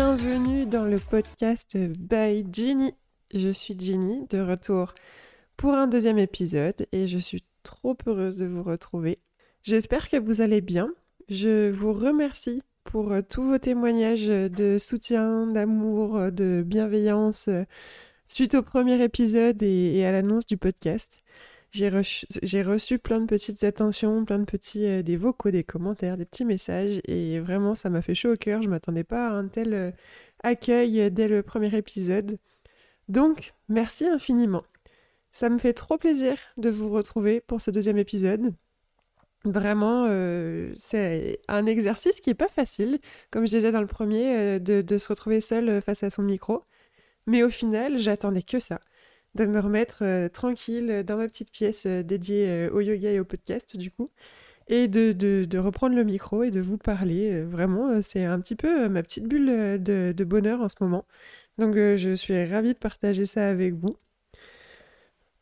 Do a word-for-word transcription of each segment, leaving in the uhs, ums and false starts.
bienvenue dans le podcast by Ginny. Je suis Ginny, de retour pour un deuxième épisode et je suis trop heureuse de vous retrouver. J'espère que vous allez bien. Je vous remercie pour tous vos témoignages de soutien, d'amour, de bienveillance suite au premier épisode et, et à l'annonce du podcast. J'ai reçu, j'ai reçu plein de petites attentions, plein de petits euh, des vocaux, des commentaires, des petits messages et vraiment ça m'a fait chaud au cœur, je m'attendais pas à un tel euh, accueil dès le premier épisode. Donc, merci infiniment. Ça me fait trop plaisir de vous retrouver pour ce deuxième épisode. Vraiment, euh, c'est un exercice qui est pas facile, comme je disais dans le premier, euh, de, de se retrouver seule face à son micro. Mais au final, j'attendais que ça. De me remettre euh, tranquille dans ma petite pièce euh, dédiée euh, au yoga et au podcast du coup, et de, de, de reprendre le micro et de vous parler. Euh, vraiment, euh, c'est un petit peu euh, ma petite bulle euh, de, de bonheur en ce moment. Donc euh, je suis ravie de partager ça avec vous.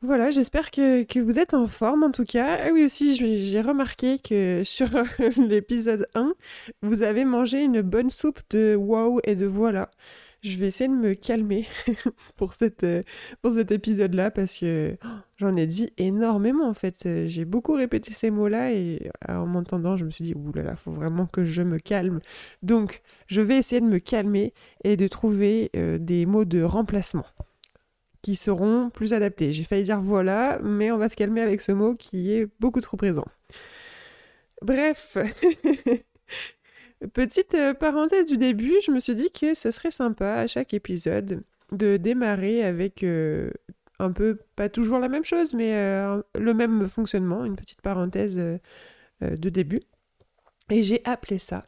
Voilà, j'espère que, que vous êtes en forme en tout cas. Ah oui aussi, j'ai, j'ai remarqué que sur l'épisode un, vous avez mangé une bonne soupe de wow et de voilà. Je vais essayer de me calmer pour, cette, pour cet épisode-là parce que oh, j'en ai dit énormément en fait. J'ai beaucoup répété ces mots-là et en m'entendant, je me suis dit « Ouh là là, faut vraiment que je me calme ». Donc, je vais essayer de me calmer et de trouver euh, des mots de remplacement qui seront plus adaptés. J'ai failli dire « voilà », mais on va se calmer avec ce mot qui est beaucoup trop présent. Bref petite parenthèse du début, je me suis dit que ce serait sympa à chaque épisode de démarrer avec euh, un peu, pas toujours la même chose, mais euh, le même fonctionnement, une petite parenthèse euh, de début. Et j'ai appelé ça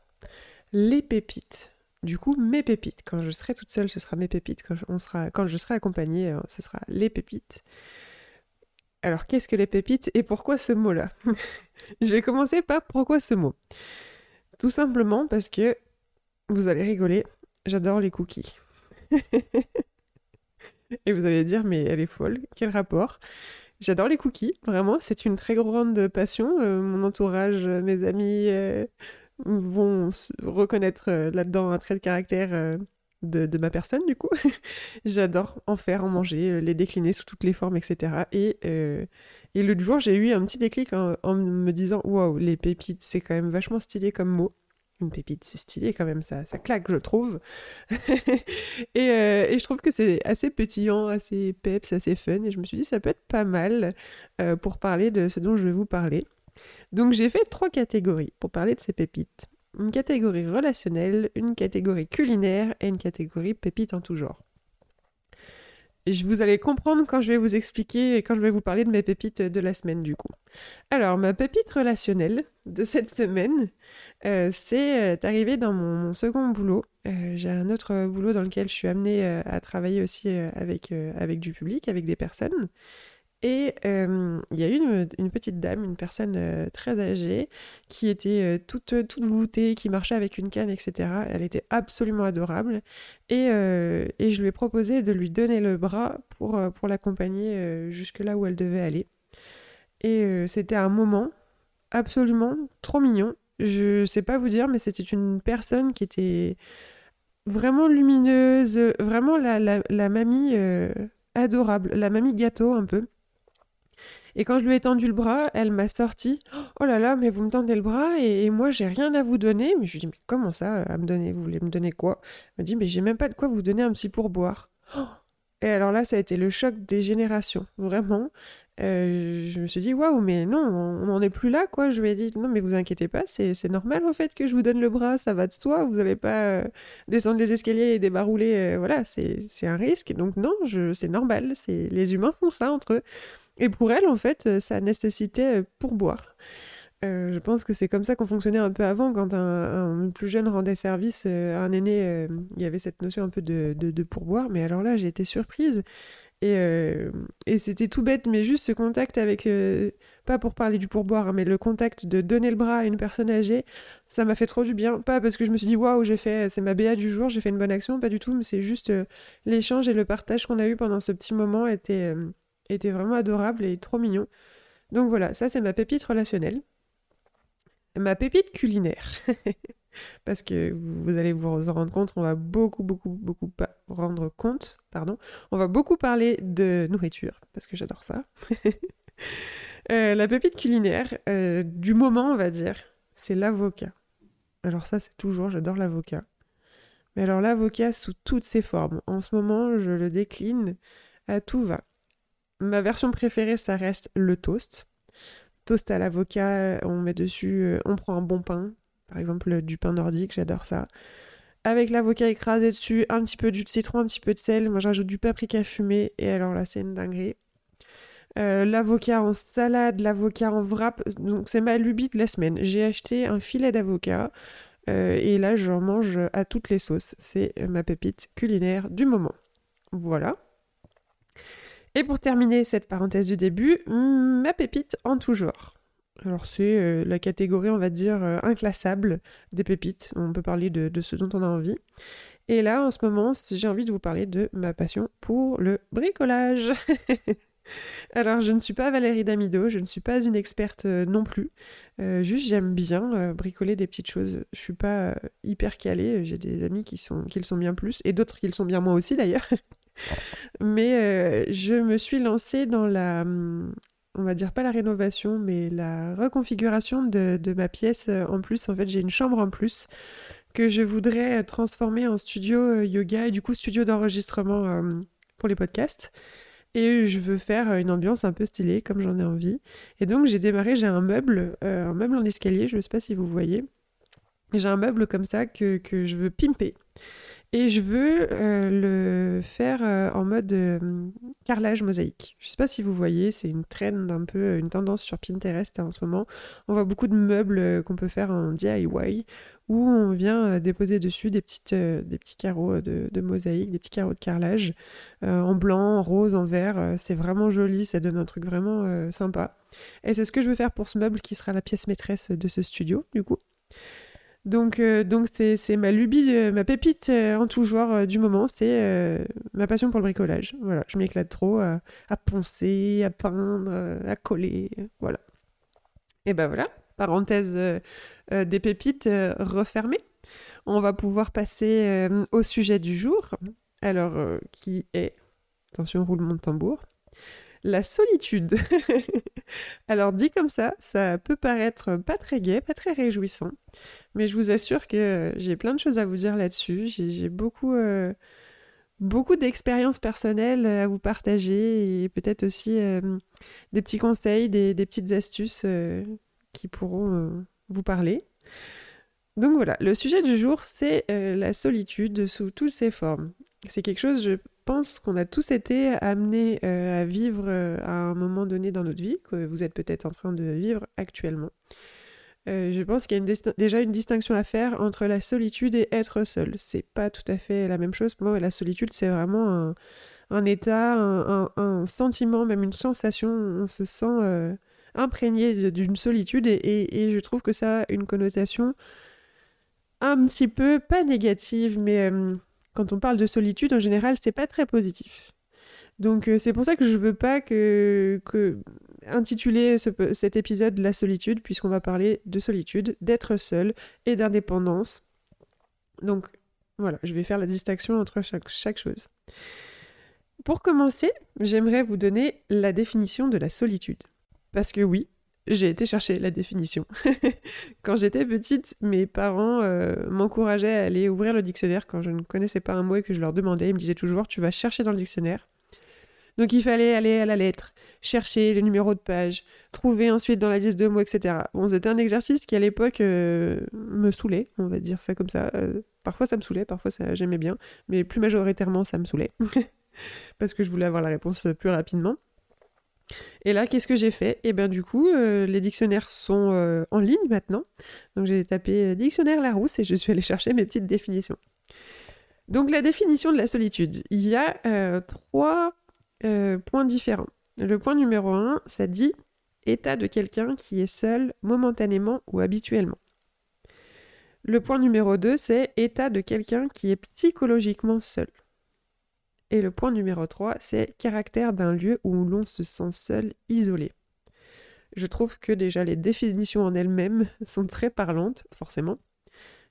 les pépites. Du coup, mes pépites. Quand je serai toute seule, ce sera mes pépites. Quand, on sera, quand je serai accompagnée, ce sera les pépites. Alors, qu'est-ce que les pépites et pourquoi ce mot-là ? Je vais commencer par pourquoi ce mot. Tout simplement parce que, vous allez rigoler, j'adore les cookies. Et vous allez dire, mais elle est folle, quel rapport ? J'adore les cookies, vraiment, c'est une très grande passion. Euh, mon entourage, mes amis euh, vont reconnaître euh, là-dedans un trait de caractère euh, de, de ma personne, du coup. J'adore en faire, en manger, les décliner sous toutes les formes, et cetera. Et... Euh, Et l'autre jour, j'ai eu un petit déclic en, en me disant « Waouh, les pépites, c'est quand même vachement stylé comme mot. » Une pépite, c'est stylé quand même, ça, ça claque, je trouve. et, euh, et je trouve que c'est assez pétillant, assez peps, assez fun. Et je me suis dit « Ça peut être pas mal euh, pour parler de ce dont je vais vous parler. » Donc j'ai fait trois catégories pour parler de ces pépites. Une catégorie relationnelle, une catégorie culinaire et une catégorie pépites en tout genre. Vous allez comprendre quand je vais vous expliquer et quand je vais vous parler de mes pépites de la semaine du coup. Alors, ma pépite relationnelle de cette semaine, euh, c'est arrivé dans mon, mon second boulot. Euh, j'ai un autre boulot dans lequel je suis amenée euh, à travailler aussi euh, avec, euh, avec du public, avec des personnes. Et il euh, y a eu une, une petite dame, une personne euh, très âgée, qui était euh, toute, toute voûtée, qui marchait avec une canne, et cetera. Elle était absolument adorable. Et, euh, et je lui ai proposé de lui donner le bras pour, pour l'accompagner euh, jusque là où elle devait aller. Et euh, c'était un moment absolument trop mignon. Je sais pas vous dire, mais c'était une personne qui était vraiment lumineuse, vraiment la, la, la mamie euh, adorable, la mamie gâteau un peu. Et quand je lui ai tendu le bras, elle m'a sorti « Oh là là, mais vous me tendez le bras et, et moi j'ai rien à vous donner. » Mais je lui ai dit « Mais comment ça à me donner ? Vous voulez me donner quoi ?» Elle m'a dit « Mais j'ai même pas de quoi vous donner un petit pourboire. Oh » Et alors là, ça a été le choc des générations, vraiment. Euh, je me suis dit « Waouh, mais non, on n'en est plus là, quoi. » Je lui ai dit « Non, mais vous inquiétez pas, c'est, c'est normal au fait que je vous donne le bras, ça va de soi. Vous n'allez pas euh, descendre les escaliers et débarrouler. Euh, voilà, c'est, c'est un risque. Donc non, je, c'est normal. C'est, les humains font ça entre eux. » Et pour elle, en fait, ça nécessitait pourboire. Euh, je pense que c'est comme ça qu'on fonctionnait un peu avant, quand un, un plus jeune rendait service à un aîné, euh, il y avait cette notion un peu de, de, de pourboire. Mais alors là, j'ai été surprise. Et, euh, et c'était tout bête, mais juste ce contact avec... Euh, pas pour parler du pourboire, hein, mais le contact de donner le bras à une personne âgée, ça m'a fait trop du bien. Pas parce que je me suis dit « Waouh, j'ai fait, c'est ma B A du jour, j'ai fait une bonne action », pas du tout, mais c'est juste euh, l'échange et le partage qu'on a eu pendant ce petit moment était... Euh, était vraiment adorable et trop mignon. Donc voilà, ça c'est ma pépite relationnelle. Ma pépite culinaire. parce que vous allez vous en rendre compte, on va beaucoup, beaucoup, beaucoup pa- rendre compte, pardon, on va beaucoup parler de nourriture, parce que j'adore ça. euh, la pépite culinaire, euh, du moment, on va dire, c'est l'avocat. Alors ça, c'est toujours, j'adore l'avocat. Mais alors l'avocat sous toutes ses formes. En ce moment, je le décline à tout va. Ma version préférée, ça reste le toast. Toast à l'avocat, on met dessus, on prend un bon pain, par exemple du pain nordique, j'adore ça. Avec l'avocat écrasé dessus, un petit peu de jus de citron, un petit peu de sel, moi je rajoute du paprika fumé, et alors là c'est une dinguerie. Euh, l'avocat en salade, l'avocat en wrap, donc c'est ma lubie de la semaine. J'ai acheté un filet d'avocat, euh, et là j'en mange à toutes les sauces, c'est ma pépite culinaire du moment. Voilà. Et pour terminer cette parenthèse du début, ma pépite en tout genre. Alors c'est euh, la catégorie, on va dire, euh, inclassable des pépites. On peut parler de, de ce dont on a envie. Et là, en ce moment, j'ai envie de vous parler de ma passion pour le bricolage. Alors je ne suis pas Valérie Damido, je ne suis pas une experte euh, non plus. Euh, juste j'aime bien euh, bricoler des petites choses. Je suis pas euh, hyper calée, j'ai des amis qui, sont, qui le sont bien plus, et d'autres qui le sont bien moins aussi d'ailleurs. Mais euh, je me suis lancée dans la, on va dire pas la rénovation, mais la reconfiguration de, de ma pièce en plus. En fait, j'ai une chambre en plus que je voudrais transformer en studio yoga et du coup studio d'enregistrement euh, pour les podcasts. Et je veux faire une ambiance un peu stylée comme j'en ai envie. Et donc j'ai démarré, j'ai un meuble, euh, un meuble en escalier, je ne sais pas si vous voyez. J'ai un meuble comme ça que, que je veux pimper. Et je veux euh, le faire euh, en mode euh, carrelage mosaïque. Je ne sais pas si vous voyez, c'est une trend un peu, une tendance sur Pinterest hein, en ce moment. On voit beaucoup de meubles euh, qu'on peut faire en D I Y, où on vient euh, déposer dessus des, petites, euh, des petits carreaux de, de mosaïque, des petits carreaux de carrelage, euh, en blanc, en rose, en vert. Euh, c'est vraiment joli, ça donne un truc vraiment euh, sympa. Et c'est ce que je veux faire pour ce meuble qui sera la pièce maîtresse de ce studio, du coup. Donc, euh, donc c'est, c'est ma lubie, euh, ma pépite euh, en tout genre euh, du moment, c'est euh, ma passion pour le bricolage. Voilà, je m'éclate trop à, à poncer, à peindre, à coller, voilà. Et ben voilà, parenthèse euh, euh, des pépites euh, refermées. On va pouvoir passer euh, au sujet du jour, alors euh, qui est, attention, roulement de tambour, la solitude. Alors dit comme ça, ça peut paraître pas très gai, pas très réjouissant, mais je vous assure que j'ai plein de choses à vous dire là-dessus, j'ai, j'ai beaucoup, euh, beaucoup d'expériences personnelles à vous partager et peut-être aussi euh, des petits conseils, des, des petites astuces euh, qui pourront euh, vous parler. Donc voilà, le sujet du jour, c'est euh, la solitude sous toutes ses formes. C'est quelque chose, je pense qu'on a tous été amenés euh, à vivre euh, à un moment donné dans notre vie, que vous êtes peut-être en train de vivre actuellement. Euh, je pense qu'il y a une desti- déjà une distinction à faire entre la solitude et être seul. C'est pas tout à fait la même chose. Pour moi, la solitude, c'est vraiment un, un état, un, un, un sentiment, même une sensation. On se sent euh, imprégné d'une solitude et, et, et je trouve que ça a une connotation un petit peu, pas négative, mais... Euh, quand on parle de solitude, en général, c'est pas très positif. Donc euh, c'est pour ça que je veux pas que, que intituler ce, cet épisode la solitude, puisqu'on va parler de solitude, d'être seul et d'indépendance. Donc voilà, je vais faire la distinction entre chaque, chaque chose. Pour commencer, j'aimerais vous donner la définition de la solitude. Parce que oui, j'ai été chercher la définition. Quand j'étais petite, mes parents euh, m'encourageaient à aller ouvrir le dictionnaire quand je ne connaissais pas un mot et que je leur demandais. Ils me disaient toujours « tu vas chercher dans le dictionnaire ». Donc il fallait aller à la lettre, chercher le numéro de page, trouver ensuite dans la liste de mots, et cetera. Bon, c'était un exercice qui à l'époque euh, me saoulait, on va dire ça comme ça. Euh, parfois ça me saoulait, parfois ça, j'aimais bien, mais plus majoritairement ça me saoulait. Parce que je voulais avoir la réponse plus rapidement. Et là, qu'est-ce que j'ai fait ? Et bien du coup, euh, les dictionnaires sont euh, en ligne maintenant. Donc j'ai tapé « dictionnaire Larousse » et je suis allée chercher mes petites définitions. Donc la définition de la solitude, il y a euh, trois euh, points différents. Le point numéro un, ça dit « état de quelqu'un qui est seul momentanément ou habituellement ». Le point numéro deux, c'est « état de quelqu'un qui est psychologiquement seul ». Et le point numéro trois, c'est caractère d'un lieu où l'on se sent seul, isolé. Je trouve que déjà les définitions en elles-mêmes sont très parlantes, forcément.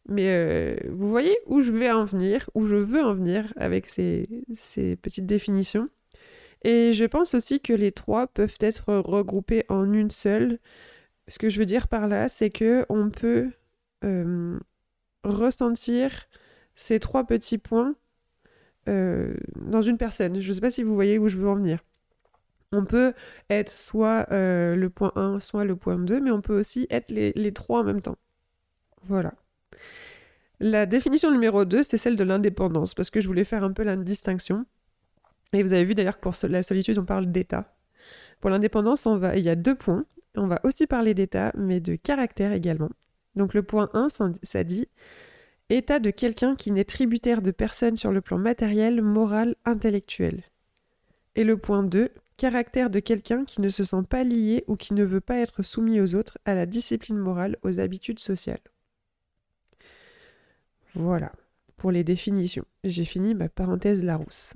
Mais euh, vous voyez où je vais en venir, où je veux en venir avec ces, ces petites définitions. Et je pense aussi que les trois peuvent être regroupés en une seule. Ce que je veux dire par là, c'est qu'on peut euh, ressentir ces trois petits points euh, dans une personne. Je ne sais pas si vous voyez où je veux en venir. On peut être soit euh, le point un, soit le point deux, mais on peut aussi être les, les trois en même temps. Voilà. La définition numéro deux, c'est celle de l'indépendance, parce que je voulais faire un peu la distinction. Et vous avez vu d'ailleurs que pour la solitude, on parle d'état. Pour l'indépendance, on va, il y a deux points. On va aussi parler d'état, mais de caractère également. Donc le point un, ça, ça dit « État de quelqu'un qui n'est tributaire de personne sur le plan matériel, moral, intellectuel. » Et le point deux, « Caractère de quelqu'un qui ne se sent pas lié ou qui ne veut pas être soumis aux autres, à la discipline morale, aux habitudes sociales. » Voilà, pour les définitions. J'ai fini ma parenthèse Larousse.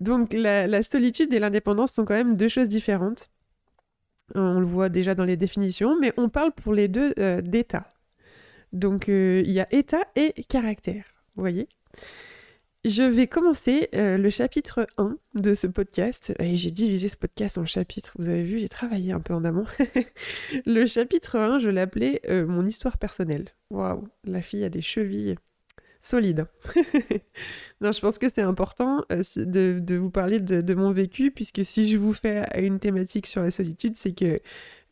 Donc la, la solitude et l'indépendance sont quand même deux choses différentes. On le voit déjà dans les définitions, mais on parle pour les deux euh, d'état. Donc euh, il y a état et caractère, vous voyez ? Je vais commencer euh, le chapitre un de ce podcast. Et j'ai divisé ce podcast en chapitres. Vous avez vu, j'ai travaillé un peu en amont. Le chapitre un, je l'appelais euh, « Mon histoire personnelle ». Waouh, la fille a des chevilles solides. Non, je pense que c'est important euh, de, de vous parler de, de mon vécu, puisque si je vous fais une thématique sur la solitude, c'est que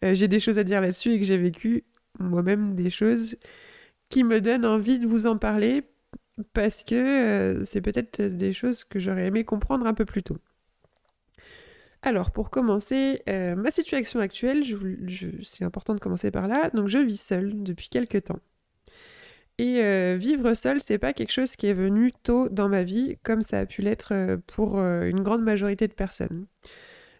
euh, j'ai des choses à dire là-dessus et que j'ai vécu moi-même des choses qui me donnent envie de vous en parler, parce que euh, c'est peut-être des choses que j'aurais aimé comprendre un peu plus tôt. Alors, pour commencer, euh, ma situation actuelle, je, je, c'est important de commencer par là. Donc, je vis seule depuis quelques temps. Et euh, vivre seule, c'est pas quelque chose qui est venu tôt dans ma vie, comme ça a pu l'être pour euh, une grande majorité de personnes.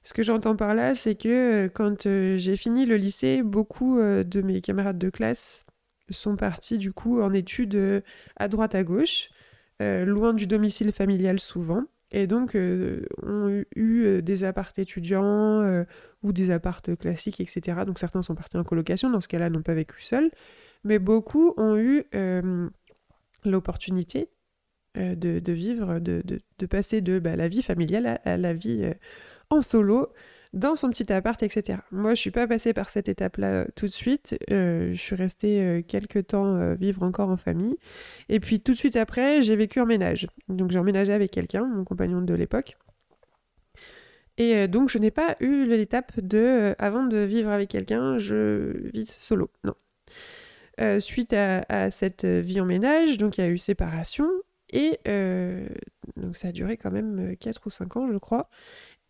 Ce que j'entends par là, c'est que euh, quand euh, j'ai fini le lycée, beaucoup euh, de mes camarades de classe sont partis du coup en études à droite à gauche, euh, loin du domicile familial souvent, et donc euh, ont eu, eu des apparts étudiants euh, ou des apparts classiques, et cetera. Donc certains sont partis en colocation, dans ce cas-là n'ont pas vécu seuls, mais beaucoup ont eu euh, l'opportunité euh, de, de vivre, de, de, de passer de bah, la vie familiale à, à la vie euh, en solo, dans son petit appart, et cetera. Moi, je suis pas passée par cette étape-là tout de suite. Euh, je suis restée euh, quelques temps euh, vivre encore en famille. Et puis, tout de suite après, j'ai vécu en ménage. Donc, j'ai emménagé avec quelqu'un, mon compagnon de l'époque. Et euh, donc, je n'ai pas eu l'étape de... Euh, avant de vivre avec quelqu'un, je vis solo. Non. Euh, suite à, à cette vie en ménage, donc il y a eu séparation. Et euh, donc, ça a duré quand même quatre ou cinq ans, je crois.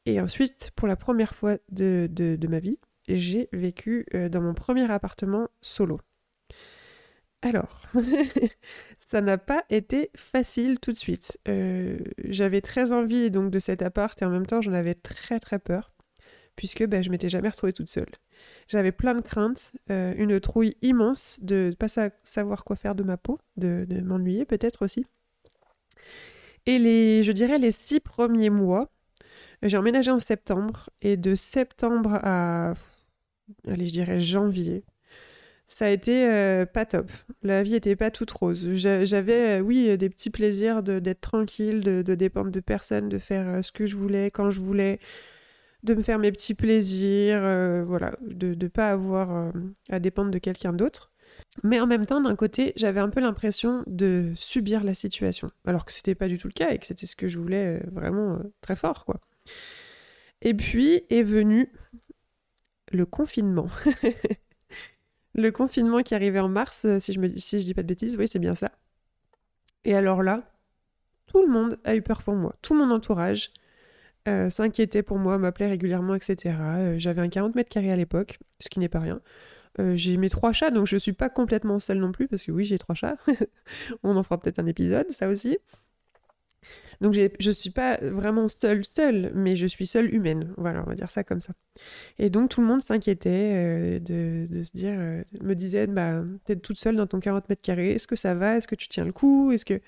Et ensuite, pour la première fois de, de, de ma vie, j'ai vécu euh, dans mon premier appartement solo. Alors, ça n'a pas été facile tout de suite. Euh, j'avais très envie donc de cet appart et en même temps, j'en avais très très peur, puisque ben, je ne m'étais jamais retrouvée toute seule. J'avais plein de craintes, euh, une trouille immense de ne pas sa- savoir quoi faire de ma peau, de, de m'ennuyer peut-être aussi. Et les, je dirais les six premiers mois, j'ai emménagé en septembre, et de septembre à, allez, je dirais janvier, ça a été euh, pas top. La vie était pas toute rose. J'avais, oui, des petits plaisirs de, d'être tranquille, de, de dépendre de personne, de faire ce que je voulais, quand je voulais, de me faire mes petits plaisirs, euh, voilà, de ne pas avoir euh, à dépendre de quelqu'un d'autre. Mais en même temps, d'un côté, j'avais un peu l'impression de subir la situation, alors que c'était pas du tout le cas et que c'était ce que je voulais vraiment euh, très fort, quoi. Et puis est venu le confinement. Le confinement qui arrivait en mars, si je, me, si je dis pas de bêtises, oui, c'est bien ça. Et alors là, tout le monde a eu peur pour moi. Tout mon entourage euh, s'inquiétait pour moi, m'appelait régulièrement, et cetera. Euh, j'avais un quarante mètres carrés à l'époque, ce qui n'est pas rien. Euh, j'ai mes trois chats, donc je suis pas complètement seule non plus, parce que oui, j'ai trois chats. On en fera peut-être un épisode, ça aussi. Donc j'ai, je suis pas vraiment seule seule, mais je suis seule humaine, voilà, on va dire ça comme ça. Et donc tout le monde s'inquiétait euh, de, de se dire, euh, me disait, bah, t'es toute seule dans ton quarante mètres carrés, est-ce que ça va, est-ce que tu tiens le coup, est-ce que...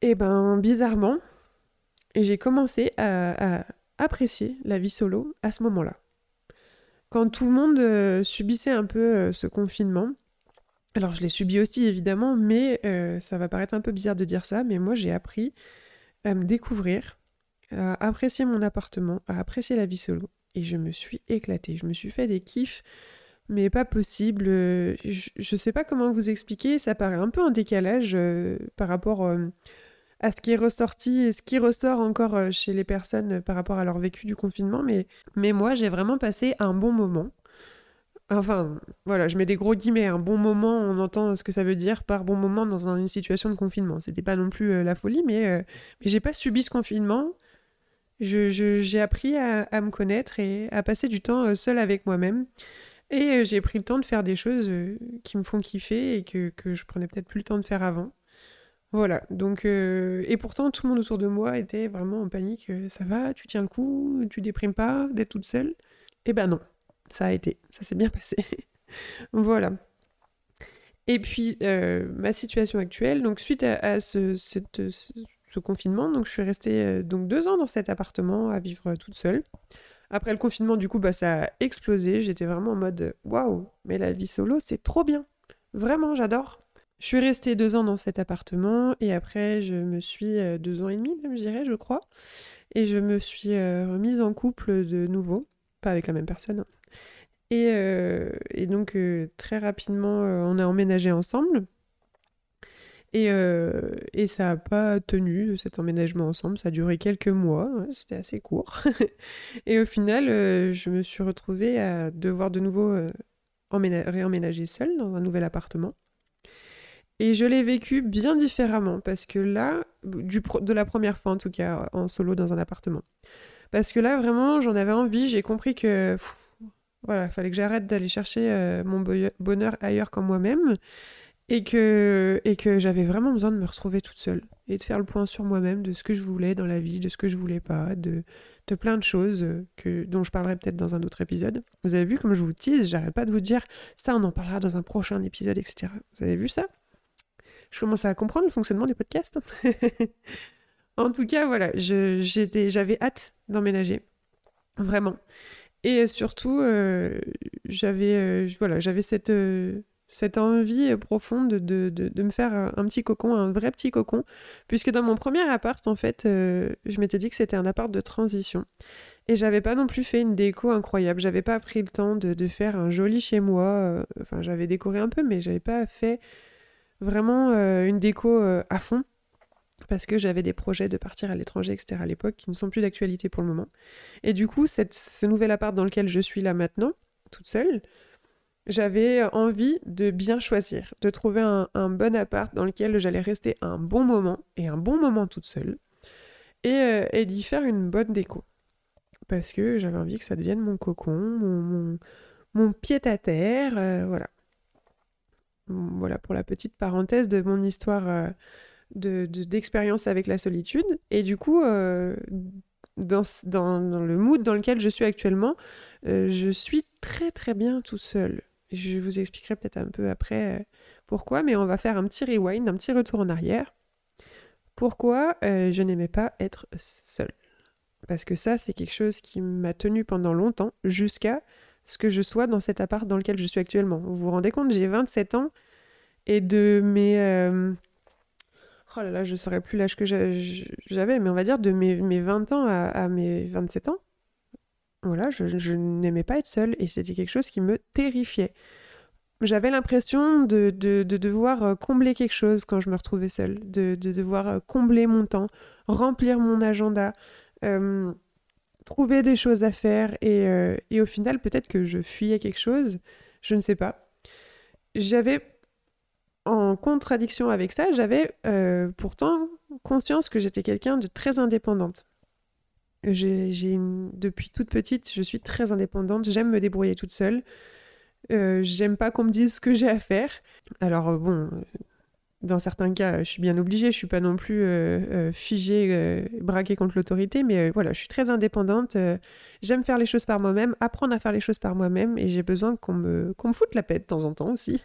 Et ben bizarrement, et j'ai commencé à, à apprécier la vie solo à ce moment-là. Quand tout le monde euh, subissait un peu euh, ce confinement, Alors je l'ai subi aussi évidemment, mais euh, ça va paraître un peu bizarre de dire ça, mais moi j'ai appris à me découvrir, à apprécier mon appartement, à apprécier la vie solo. Et je me suis éclatée, je me suis fait des kiffs, mais pas possible. Euh, je, je sais pas comment vous expliquer, ça paraît un peu en décalage euh, par rapport euh, à ce qui est ressorti et ce qui ressort encore euh, chez les personnes euh, par rapport à leur vécu du confinement, mais, mais moi j'ai vraiment passé un bon moment. Enfin, voilà, je mets des gros guillemets, un bon moment, on entend ce que ça veut dire par bon moment dans une situation de confinement. C'était pas non plus euh, la folie, mais, euh, mais j'ai pas subi ce confinement. Je, je, j'ai appris à, à me connaître et à passer du temps seule avec moi-même. Et j'ai pris le temps de faire des choses qui me font kiffer et que, que je prenais peut-être plus le temps de faire avant. Voilà, donc... Euh, et pourtant, tout le monde autour de moi était vraiment en panique. « Ça va, tu tiens le coup, tu déprimes pas d'être toute seule ?» Eh ben non, ça a été, ça s'est bien passé. Voilà. Et puis, euh, ma situation actuelle, donc suite à, à ce... cette, ce Ce confinement, donc je suis restée euh, donc deux ans dans cet appartement à vivre euh, toute seule. Après le confinement, du coup, bah, ça a explosé. J'étais vraiment en mode waouh, mais la vie solo, c'est trop bien. Vraiment, j'adore. Je suis restée deux ans dans cet appartement et après, je me suis euh, deux ans et demi, même je dirais, je crois. Et je me suis euh, remise en couple de nouveau, pas avec la même personne. Hein. Et, euh, et donc, euh, très rapidement, euh, on a emménagé ensemble. Et, euh, et ça n'a pas tenu cet emménagement ensemble, ça a duré quelques mois, ouais, c'était assez court. Et au final, euh, je me suis retrouvée à devoir de nouveau euh, emména- réemménager seule dans un nouvel appartement. Et je l'ai vécu bien différemment, parce que là, du pro- de la première fois en tout cas, en solo dans un appartement. Parce que là, vraiment, j'en avais envie, j'ai compris que... Pff, voilà, il fallait que j'arrête d'aller chercher euh, mon bo- bonheur ailleurs qu'en moi-même. Et que, et que j'avais vraiment besoin de me retrouver toute seule et de faire le point sur moi-même, de ce que je voulais dans la vie, de ce que je voulais pas, de, de plein de choses que, dont je parlerai peut-être dans un autre épisode. Vous avez vu comme je vous tease, j'arrête pas de vous dire ça, on en parlera dans un prochain épisode, et cetera. Vous avez vu ça ? Je commence à comprendre le fonctionnement des podcasts. En tout cas, voilà, je, j'étais, j'avais hâte d'emménager, vraiment. Et surtout, euh, j'avais, euh, voilà, j'avais cette... Euh, cette envie profonde de, de, de, de me faire un petit cocon, un vrai petit cocon, puisque dans mon premier appart, en fait, euh, je m'étais dit que c'était un appart de transition. Et j'avais pas non plus fait une déco incroyable, j'avais pas pris le temps de, de faire un joli chez moi, enfin j'avais décoré un peu, mais j'avais pas fait vraiment euh, une déco euh, à fond, parce que j'avais des projets de partir à l'étranger, et cetera à l'époque, qui ne sont plus d'actualité pour le moment. Et du coup, cette, ce nouvel appart dans lequel je suis là maintenant, toute seule, j'avais envie de bien choisir, de trouver un, un bon appart dans lequel j'allais rester un bon moment, et un bon moment toute seule, et, euh, et d'y faire une bonne déco. Parce que j'avais envie que ça devienne mon cocon, mon, mon, mon pied-à-terre, euh, voilà. Voilà pour la petite parenthèse de mon histoire euh, de, de, d'expérience avec la solitude. Et du coup... Euh, Dans, dans, dans le mood dans lequel je suis actuellement, euh, je suis très très bien tout seul. Je vous expliquerai peut-être un peu après euh, pourquoi, mais on va faire un petit rewind, un petit retour en arrière. Pourquoi euh, je n'aimais pas être seule ? Parce que ça, c'est quelque chose qui m'a tenue pendant longtemps, jusqu'à ce que je sois dans cet appart dans lequel je suis actuellement. Vous vous rendez compte, j'ai vingt-sept ans, et de mes... Euh, Oh là là, je ne saurais plus l'âge que j'avais, mais on va dire de mes, mes vingt ans à, à mes vingt-sept ans, voilà, je, je n'aimais pas être seule et c'était quelque chose qui me terrifiait. J'avais l'impression de, de, de devoir combler quelque chose quand je me retrouvais seule, de, de devoir combler mon temps, remplir mon agenda, euh, trouver des choses à faire et, euh, et au final, peut-être que je fuyais quelque chose, je ne sais pas. J'avais... En contradiction avec ça, j'avais euh, pourtant conscience que j'étais quelqu'un de très indépendante. J'ai, j'ai une... Depuis toute petite, je suis très indépendante, j'aime me débrouiller toute seule, euh, j'aime pas qu'on me dise ce que j'ai à faire. Alors bon, dans certains cas, je suis bien obligée, je suis pas non plus euh, figée, euh, braquée contre l'autorité, mais euh, voilà, je suis très indépendante, euh, j'aime faire les choses par moi-même, apprendre à faire les choses par moi-même, et j'ai besoin qu'on me, qu'on me foute la paix de temps en temps aussi.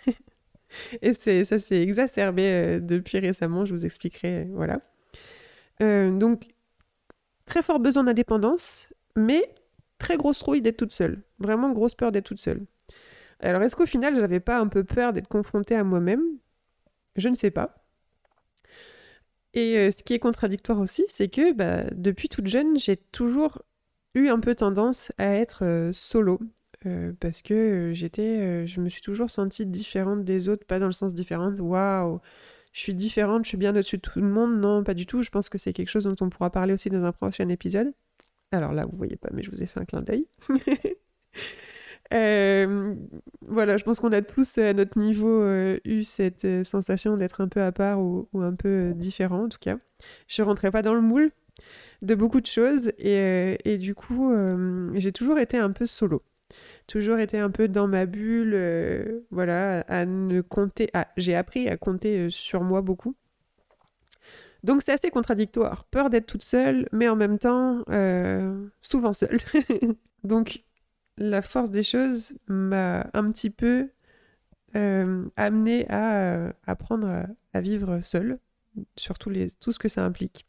Et c'est, ça s'est exacerbé euh, depuis récemment, je vous expliquerai, euh, voilà. Euh, donc, très fort besoin d'indépendance, mais très grosse trouille d'être toute seule. Vraiment grosse peur d'être toute seule. Alors, est-ce qu'au final, j'avais pas un peu peur d'être confrontée à moi-même ? Je ne sais pas. Et euh, ce qui est contradictoire aussi, c'est que bah, depuis toute jeune, j'ai toujours eu un peu tendance à être euh, solo. Euh, parce que euh, j'étais, euh, je me suis toujours sentie différente des autres, pas dans le sens différente. Waouh, je suis différente, je suis bien au-dessus de tout le monde. Non, pas du tout. Je pense que c'est quelque chose dont on pourra parler aussi dans un prochain épisode. Alors là, vous voyez pas, mais je vous ai fait un clin d'œil. Euh, voilà, je pense qu'on a tous à notre niveau euh, eu cette euh, sensation d'être un peu à part ou, ou un peu euh, différent en tout cas. Je rentrais pas dans le moule de beaucoup de choses et, euh, et du coup euh, j'ai toujours été un peu solo, toujours été un peu dans ma bulle, euh, voilà, à ne compter, à, j'ai appris à compter sur moi beaucoup. Donc c'est assez contradictoire, peur d'être toute seule mais en même temps euh, souvent seule. Donc la force des choses m'a un petit peu euh, amenée à euh, apprendre à, à vivre seule, sur tout, les, tout ce que ça implique.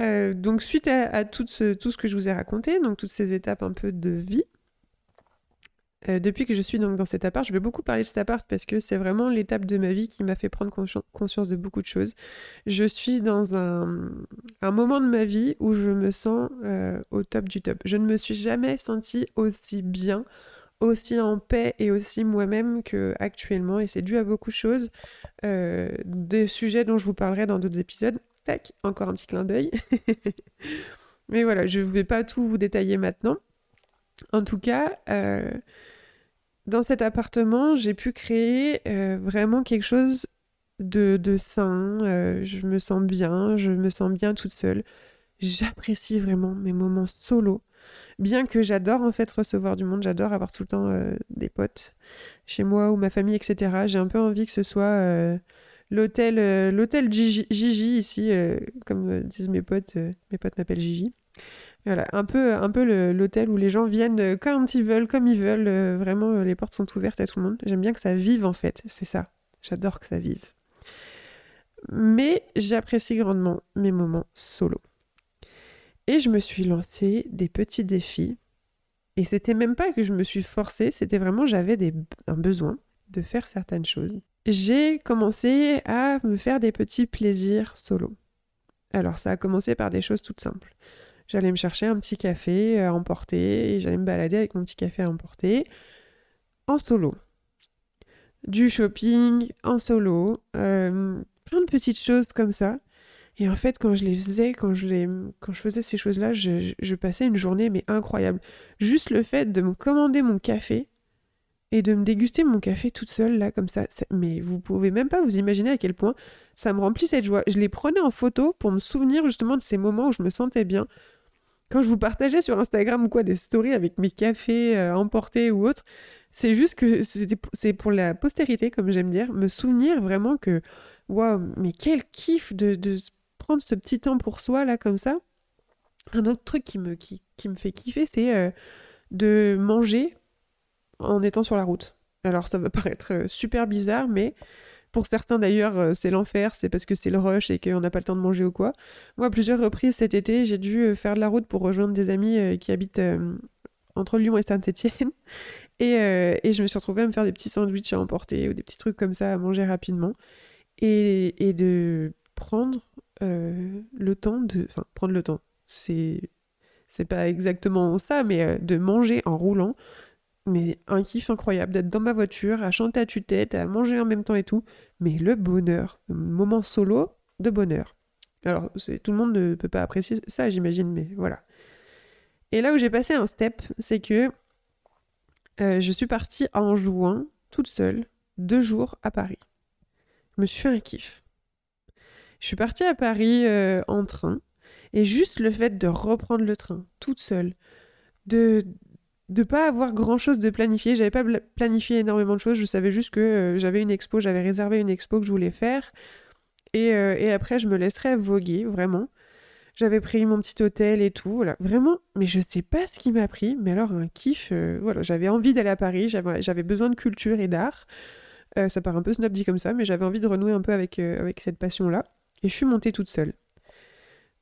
Euh, donc suite à, à tout, ce, tout ce que je vous ai raconté, donc toutes ces étapes un peu de vie, euh, depuis que je suis donc dans cet appart, je vais beaucoup parler de cet appart parce que c'est vraiment l'étape de ma vie qui m'a fait prendre consci- conscience de beaucoup de choses. Je suis dans un, un moment de ma vie où je me sens euh, au top du top. Je ne me suis jamais sentie aussi bien, aussi en paix et aussi moi-même qu'actuellement, et c'est dû à beaucoup de choses, euh, des sujets dont je vous parlerai dans d'autres épisodes. Tac, encore un petit clin d'œil. Mais voilà, je ne vais pas tout vous détailler maintenant. En tout cas, euh, dans cet appartement, j'ai pu créer euh, vraiment quelque chose de, de sain. Euh, je me sens bien, je me sens bien toute seule. J'apprécie vraiment mes moments solo. Bien que j'adore en fait recevoir du monde, j'adore avoir tout le temps euh, des potes chez moi ou ma famille, et cetera. J'ai un peu envie que ce soit... Euh, L'hôtel, euh, l'hôtel Gigi, Gigi ici, euh, comme euh, disent mes potes, euh, mes potes m'appellent Gigi. Voilà, un peu, un peu le, l'hôtel où les gens viennent euh, quand ils veulent, comme ils veulent. Euh, vraiment, euh, les portes sont ouvertes à tout le monde. J'aime bien que ça vive en fait, c'est ça. J'adore que ça vive. Mais j'apprécie grandement mes moments solo. Et je me suis lancée des petits défis. Et c'était même pas que je me suis forcée, c'était vraiment j'avais des, un besoin de faire certaines choses. J'ai commencé à me faire des petits plaisirs solo. Alors ça a commencé par des choses toutes simples. J'allais me chercher un petit café à emporter, et j'allais me balader avec mon petit café à emporter, en solo. Du shopping, en solo, euh, plein de petites choses comme ça. Et en fait, quand je les faisais, quand je, les, quand je faisais ces choses-là, je, je, je passais une journée mais incroyable. Juste le fait de me commander mon café, et de me déguster mon café toute seule, là, comme ça. ça. Mais vous pouvez même pas vous imaginer à quel point ça me remplit cette joie. Je les prenais en photo pour me souvenir justement de ces moments où je me sentais bien. Quand je vous partageais sur Instagram ou quoi, des stories avec mes cafés euh, emportés ou autres, c'est juste que c'était, c'est pour la postérité, comme j'aime dire, me souvenir vraiment que, waouh, mais quel kiff de, de prendre ce petit temps pour soi, là, comme ça. Un autre truc qui me, qui, qui me fait kiffer, c'est euh, de manger en étant sur la route. Alors ça va paraître super bizarre, mais pour certains d'ailleurs c'est l'enfer, c'est parce que c'est le rush et qu'on n'a pas le temps de manger ou quoi. Moi à plusieurs reprises cet été j'ai dû faire de la route pour rejoindre des amis qui habitent entre Lyon et Saint-Étienne et, euh, et je me suis retrouvée à me faire des petits sandwichs à emporter ou des petits trucs comme ça à manger rapidement et, et de prendre euh, le temps de... Enfin prendre le temps, c'est, c'est pas exactement ça, mais euh, de manger en roulant. Mais un kiff incroyable d'être dans ma voiture, à chanter à tue-tête, à manger en même temps et tout. Mais le bonheur, le moment solo de bonheur. Alors, c'est, tout le monde ne peut pas apprécier ça, j'imagine, mais voilà. Et là où j'ai passé un step, c'est que euh, je suis partie en juin, toute seule, deux jours à Paris. Je me suis fait un kiff. Je suis partie à Paris euh, en train, et juste le fait de reprendre le train, toute seule, de... de pas avoir grand chose de planifié, j'avais pas bl- planifié énormément de choses, je savais juste que euh, j'avais une expo, j'avais réservé une expo que je voulais faire, et, euh, et après je me laisserais voguer, vraiment. J'avais pris mon petit hôtel et tout, voilà, vraiment, mais je sais pas ce qui m'a pris, mais alors un kiff, euh, voilà, j'avais envie d'aller à Paris, j'avais, j'avais besoin de culture et d'art, euh, ça part un peu snob dit comme ça, mais j'avais envie de renouer un peu avec, euh, avec cette passion-là, et je suis montée toute seule.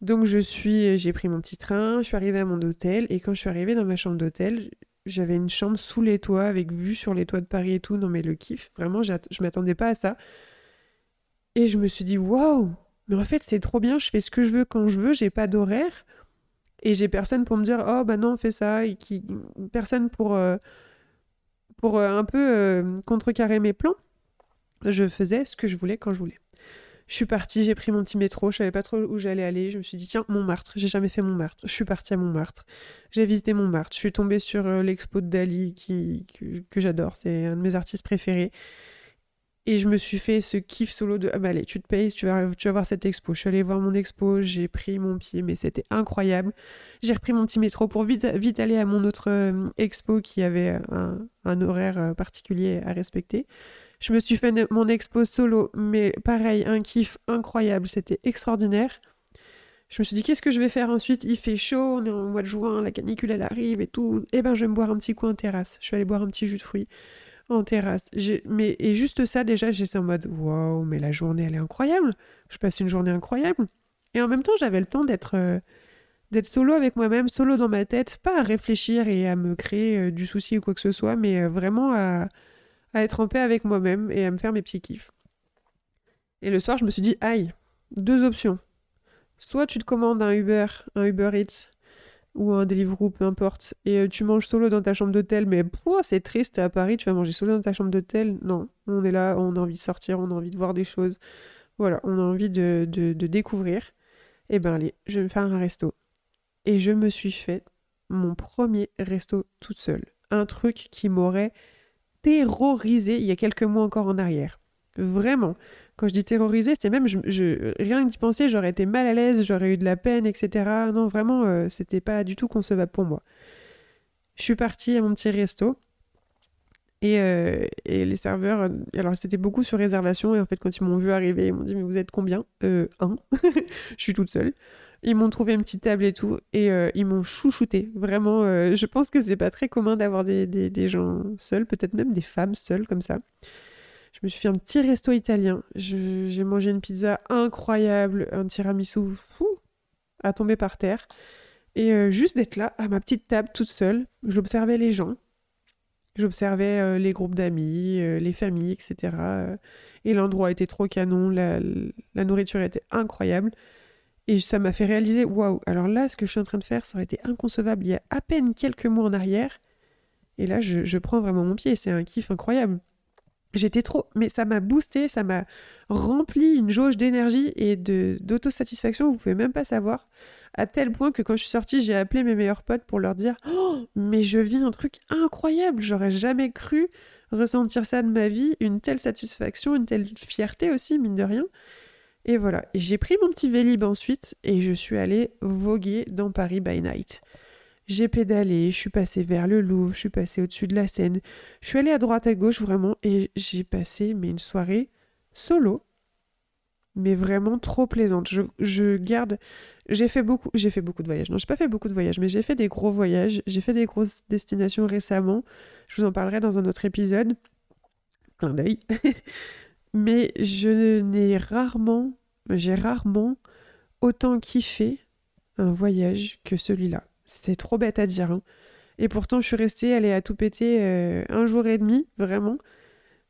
Donc je suis, j'ai pris mon petit train, je suis arrivée à mon hôtel, et quand je suis arrivée dans ma chambre d'hôtel, J'avais une chambre sous les toits, avec vue sur les toits de Paris et tout. Non mais le kiff, vraiment, j'att- je m'attendais pas à ça. Et je me suis dit, waouh, mais en fait, c'est trop bien, je fais ce que je veux quand je veux, j'ai pas d'horaire. Et j'ai personne pour me dire, oh bah non, fais ça. Et qui... Personne pour, euh, pour euh, un peu euh, contrecarrer mes plans. Je faisais ce que je voulais quand je voulais. Je suis partie, j'ai pris mon petit métro, je savais pas trop où j'allais aller. Je me suis dit, tiens, Montmartre, j'ai jamais fait Montmartre. Je suis partie à Montmartre, j'ai visité Montmartre. Je suis tombée sur euh, l'expo de Dali, qui, que, que j'adore, c'est un de mes artistes préférés. Et je me suis fait ce kiff solo de, ah bah allez, tu te payes, tu vas, tu vas voir cette expo. Je suis allée voir mon expo, j'ai pris mon pied, mais c'était incroyable. J'ai repris mon petit métro pour vite, vite aller à mon autre euh, expo qui avait un, un horaire particulier à respecter. Je me suis fait mon expo solo, mais pareil, un kiff incroyable, c'était extraordinaire. Je me suis dit, qu'est-ce que je vais faire ensuite ? Il fait chaud, on est en mois de juin, la canicule elle arrive et tout. Eh ben je vais me boire un petit coup en terrasse. Je suis allée boire un petit jus de fruits en terrasse. J'ai... Mais... Et juste ça, déjà, j'étais en mode, waouh, mais la journée elle est incroyable. Je passe une journée incroyable. Et en même temps, j'avais le temps d'être, euh... d'être solo avec moi-même, solo dans ma tête, pas à réfléchir et à me créer euh, du souci ou quoi que ce soit, mais euh, vraiment à... à être en paix avec moi-même et à me faire mes petits kiffs. Et le soir, je me suis dit, aïe, deux options. Soit tu te commandes un Uber, un Uber Eats, ou un Deliveroo, peu importe, et tu manges solo dans ta chambre d'hôtel, mais pouah, c'est triste, t'es à Paris, tu vas manger solo dans ta chambre d'hôtel. Non, on est là, on a envie de sortir, on a envie de voir des choses, voilà, on a envie de, de, de découvrir. Eh ben allez, je vais me faire un resto. Et je me suis fait mon premier resto toute seule. Un truc qui m'aurait... terrorisée il y a quelques mois encore en arrière. Vraiment. Quand je dis terrorisée, c'est même, je, je, rien que d'y penser, j'aurais été mal à l'aise, j'aurais eu de la peine, et cetera. Non, vraiment, euh, c'était pas du tout concevable pour moi. Je suis partie à mon petit resto et, euh, et les serveurs, alors c'était beaucoup sur réservation et en fait, quand ils m'ont vu arriver, ils m'ont dit, mais vous êtes combien ? Euh, un. Je suis toute seule. Ils m'ont trouvé une petite table et tout, et euh, ils m'ont chouchouté. Vraiment, euh, je pense que c'est pas très commun d'avoir des, des, des gens seuls, peut-être même des femmes seules comme ça. Je me suis fait un petit resto italien. Je, j'ai mangé une pizza incroyable, un tiramisu fou, à tomber par terre. Et euh, juste d'être là, à ma petite table, toute seule, j'observais les gens. J'observais euh, les groupes d'amis, euh, les familles, et cetera. Et l'endroit était trop canon, la, la nourriture était incroyable. Et ça m'a fait réaliser, waouh, alors là, ce que je suis en train de faire, ça aurait été inconcevable il y a à peine quelques mois en arrière. Et là, je, je prends vraiment mon pied, c'est un kiff incroyable. J'étais trop... Mais ça m'a boosté, ça m'a rempli une jauge d'énergie et de, d'autosatisfaction, vous pouvez même pas savoir. À tel point que quand je suis sortie, j'ai appelé mes meilleurs potes pour leur dire « Oh, mais je vis un truc incroyable, j'aurais jamais cru ressentir ça de ma vie, une telle satisfaction, une telle fierté aussi, mine de rien ». Et voilà, et j'ai pris mon petit Vélib ensuite et je suis allée voguer dans Paris by night. J'ai pédalé, je suis passée vers le Louvre, je suis passée au-dessus de la Seine, je suis allée à droite à gauche vraiment et j'ai passé mais une soirée solo, mais vraiment trop plaisante. Je, je garde, j'ai fait beaucoup, j'ai fait beaucoup de voyages. Non, j'ai pas fait beaucoup de voyages, mais j'ai fait des gros voyages, j'ai fait des grosses destinations récemment. Je vous en parlerai dans un autre épisode. Clin d'œil. Mais je n'ai rarement, j'ai rarement autant kiffé un voyage que celui-là. C'est trop bête à dire, hein. Et pourtant, je suis restée, allée à tout péter euh, un jour et demi, vraiment.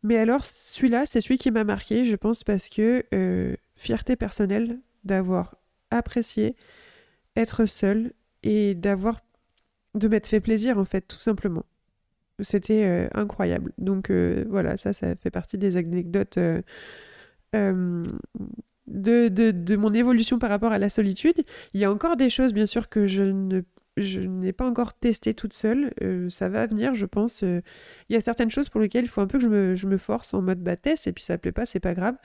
Mais alors, celui-là, c'est celui qui m'a marquée, je pense, parce que euh, fierté personnelle d'avoir apprécié être seule et d'avoir, de m'être fait plaisir, en fait, tout simplement. C'était euh, incroyable. Donc euh, voilà, ça, ça fait partie des anecdotes euh, euh, de, de, de mon évolution par rapport à la solitude. Il y a encore des choses, bien sûr, que je, ne, je n'ai pas encore testées toute seule. Euh, ça va venir, je pense. Euh, il y a certaines choses pour lesquelles il faut un peu que je me, je me force en mode bah, test, et puis ça ne plaît pas, c'est pas grave.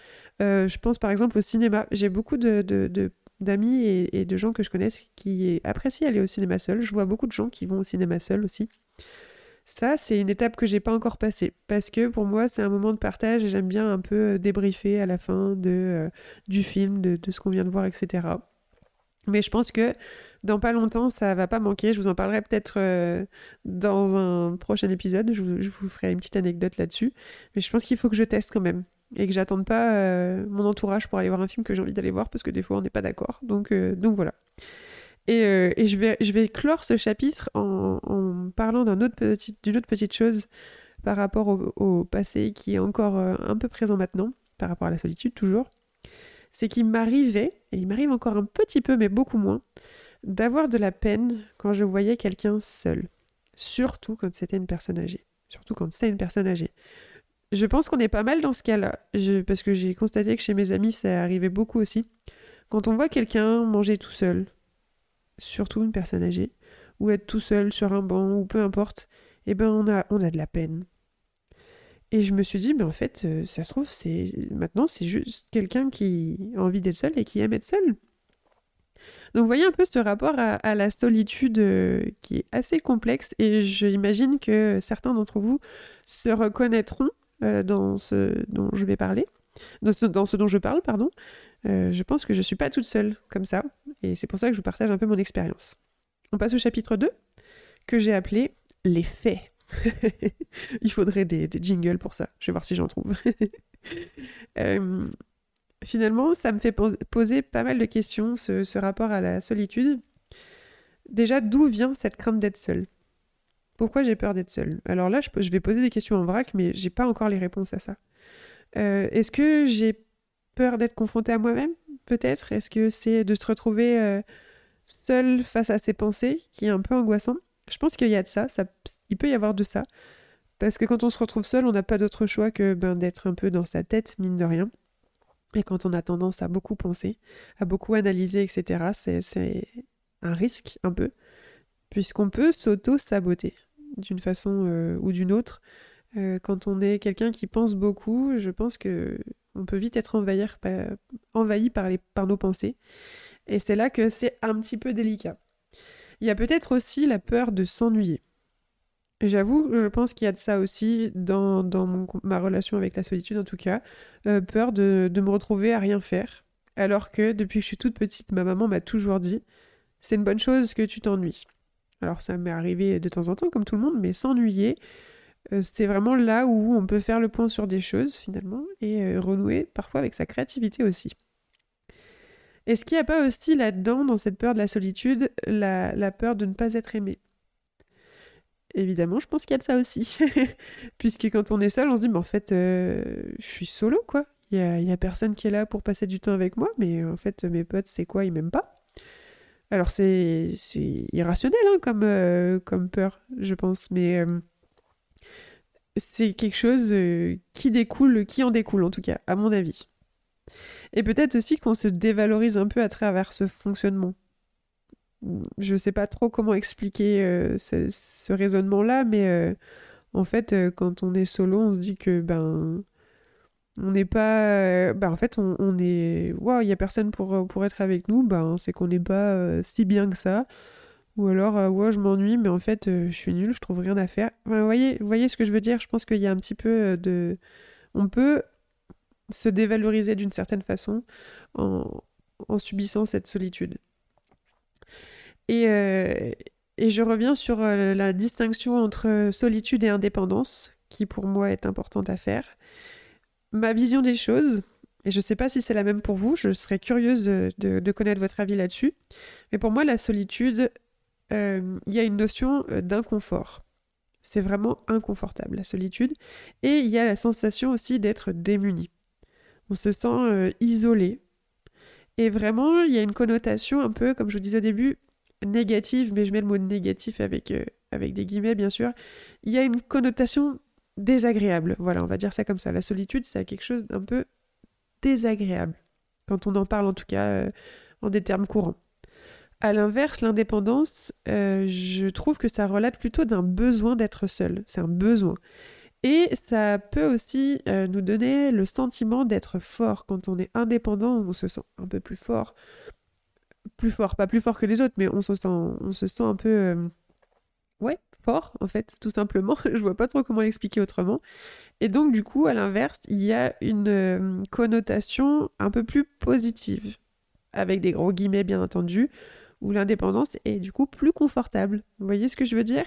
Euh, je pense par exemple au cinéma. J'ai beaucoup de, de, de, d'amis et, et de gens que je connais qui apprécient aller au cinéma seul. Je vois beaucoup de gens qui vont au cinéma seul aussi. Ça, c'est une étape que j'ai pas encore passée parce que pour moi, c'est un moment de partage et j'aime bien un peu débriefer à la fin de, euh, du film, de, de ce qu'on vient de voir, et cetera. Mais je pense que dans pas longtemps, ça va pas manquer. Je vous en parlerai peut-être euh, dans un prochain épisode. Je vous, je vous ferai une petite anecdote là-dessus. Mais je pense qu'il faut que je teste quand même et que j'attende pas euh, mon entourage pour aller voir un film que j'ai envie d'aller voir parce que des fois, on n'est pas d'accord. Donc, euh, donc voilà. Et, euh, et je, vais, je vais clore ce chapitre en... en me parlant d'un autre petit, d'une autre petite chose par rapport au, au passé qui est encore un peu présent maintenant, par rapport à la solitude toujours, c'est qu'il m'arrivait, et il m'arrive encore un petit peu, mais beaucoup moins, d'avoir de la peine quand je voyais quelqu'un seul. Surtout quand c'était une personne âgée. Surtout quand c'est une personne âgée. Je pense qu'on est pas mal dans ce cas-là, je, parce que j'ai constaté que chez mes amis, ça arrivait beaucoup aussi. Quand on voit quelqu'un manger tout seul, surtout une personne âgée, ou être tout seul sur un banc, ou peu importe, eh ben on a, on a de la peine. Et je me suis dit, mais en fait, ça se trouve, c'est maintenant, c'est juste quelqu'un qui a envie d'être seul et qui aime être seul. Donc, vous voyez un peu ce rapport à, à la solitude euh, qui est assez complexe, et j'imagine que certains d'entre vous se reconnaîtront euh, dans ce dont je vais parler, dans ce, dans ce dont je parle, pardon. Euh, je pense que je ne suis pas toute seule comme ça, et c'est pour ça que je vous partage un peu mon expérience. On passe au chapitre deux, que j'ai appelé « Les faits ». Il faudrait des, des jingles pour ça. Je vais voir si j'en trouve. euh, finalement, ça me fait poser pas mal de questions, ce, ce rapport à la solitude. Déjà, d'où vient cette crainte d'être seule ? Pourquoi j'ai peur d'être seule ? Alors là, je, je vais poser des questions en vrac, mais j'ai pas encore les réponses à ça. Euh, est-ce que j'ai peur d'être confrontée à moi-même ? Peut-être. Est-ce que c'est de se retrouver euh, seule face à ses pensées, qui est un peu angoissant ? Je pense qu'il y a de ça, ça, il peut y avoir de ça, parce que quand on se retrouve seul, on n'a pas d'autre choix que ben, d'être un peu dans sa tête, mine de rien. Et quand on a tendance à beaucoup penser, à beaucoup analyser, et cetera, c'est, c'est un risque, un peu, puisqu'on peut s'auto-saboter, d'une façon euh, ou d'une autre. Euh, quand on est quelqu'un qui pense beaucoup, je pense qu'on peut vite être envahir par, envahi par, les, par nos pensées, et c'est là que c'est un petit peu délicat. Il y a peut-être aussi la peur de s'ennuyer. J'avoue, je pense qu'il y a de ça aussi dans, dans mon, ma relation avec la solitude, en tout cas. Euh, peur de, de me retrouver à rien faire. Alors que depuis que je suis toute petite, ma maman m'a toujours dit « c'est une bonne chose que tu t'ennuies ». Alors ça m'est arrivé de temps en temps, comme tout le monde, mais s'ennuyer, euh, c'est vraiment là où on peut faire le point sur des choses, finalement, et euh, renouer parfois avec sa créativité aussi. Est-ce qu'il n'y a pas aussi là-dedans, dans cette peur de la solitude, la, la peur de ne pas être aimé ? Évidemment, je pense qu'il y a de ça aussi. Puisque quand on est seul, on se dit, mais en fait, euh, je suis solo, quoi. Il n'y a, a personne qui est là pour passer du temps avec moi, mais en fait, mes potes, c'est quoi ? Ils ne m'aiment pas. Alors, c'est, c'est irrationnel hein, comme, euh, comme peur, je pense, mais euh, c'est quelque chose euh, qui découle, qui en découle, en tout cas, à mon avis. Et peut-être aussi qu'on se dévalorise un peu à travers ce fonctionnement. Je ne sais pas trop comment expliquer euh, ce, ce raisonnement-là, mais euh, en fait, euh, quand on est solo, on se dit que ben, on n'est pas, euh, ben en fait, on, on est, waouh, il n'y a personne pour pour être avec nous. Ben, c'est qu'on n'est pas euh, si bien que ça. Ou alors, euh, ouais, je m'ennuie, mais en fait, euh, je suis nulle, je trouve rien à faire. Enfin, voyez, voyez ce que je veux dire. Je pense qu'il y a un petit peu de, on peut se dévaloriser d'une certaine façon en, en subissant cette solitude. Et, euh, et je reviens sur la distinction entre solitude et indépendance, qui pour moi est importante à faire. Ma vision des choses, et je ne sais pas si c'est la même pour vous, je serais curieuse de, de, de connaître votre avis là-dessus, mais pour moi la solitude, euh, y a une notion d'inconfort. C'est vraiment inconfortable la solitude, et il y a la sensation aussi d'être démuni. On se sent euh, isolé. Et vraiment, il y a une connotation un peu, comme je vous disais au début, négative, mais je mets le mot négatif avec, euh, avec des guillemets, bien sûr. Il y a une connotation désagréable. Voilà, on va dire ça comme ça. La solitude, c'est quelque chose d'un peu désagréable. Quand on en parle, en tout cas, euh, en des termes courants. À l'inverse, l'indépendance, euh, je trouve que ça relate plutôt d'un besoin d'être seul. C'est un besoin. Et ça peut aussi euh, nous donner le sentiment d'être fort. Quand on est indépendant, on se sent un peu plus fort. Plus fort, pas plus fort que les autres, mais on se sent, on se sent un peu... Euh, ouais, fort, en fait, tout simplement. Je vois pas trop comment l'expliquer autrement. Et donc, du coup, à l'inverse, il y a une euh, connotation un peu plus positive, avec des gros guillemets, bien entendu, où l'indépendance est du coup plus confortable. Vous voyez ce que je veux dire ?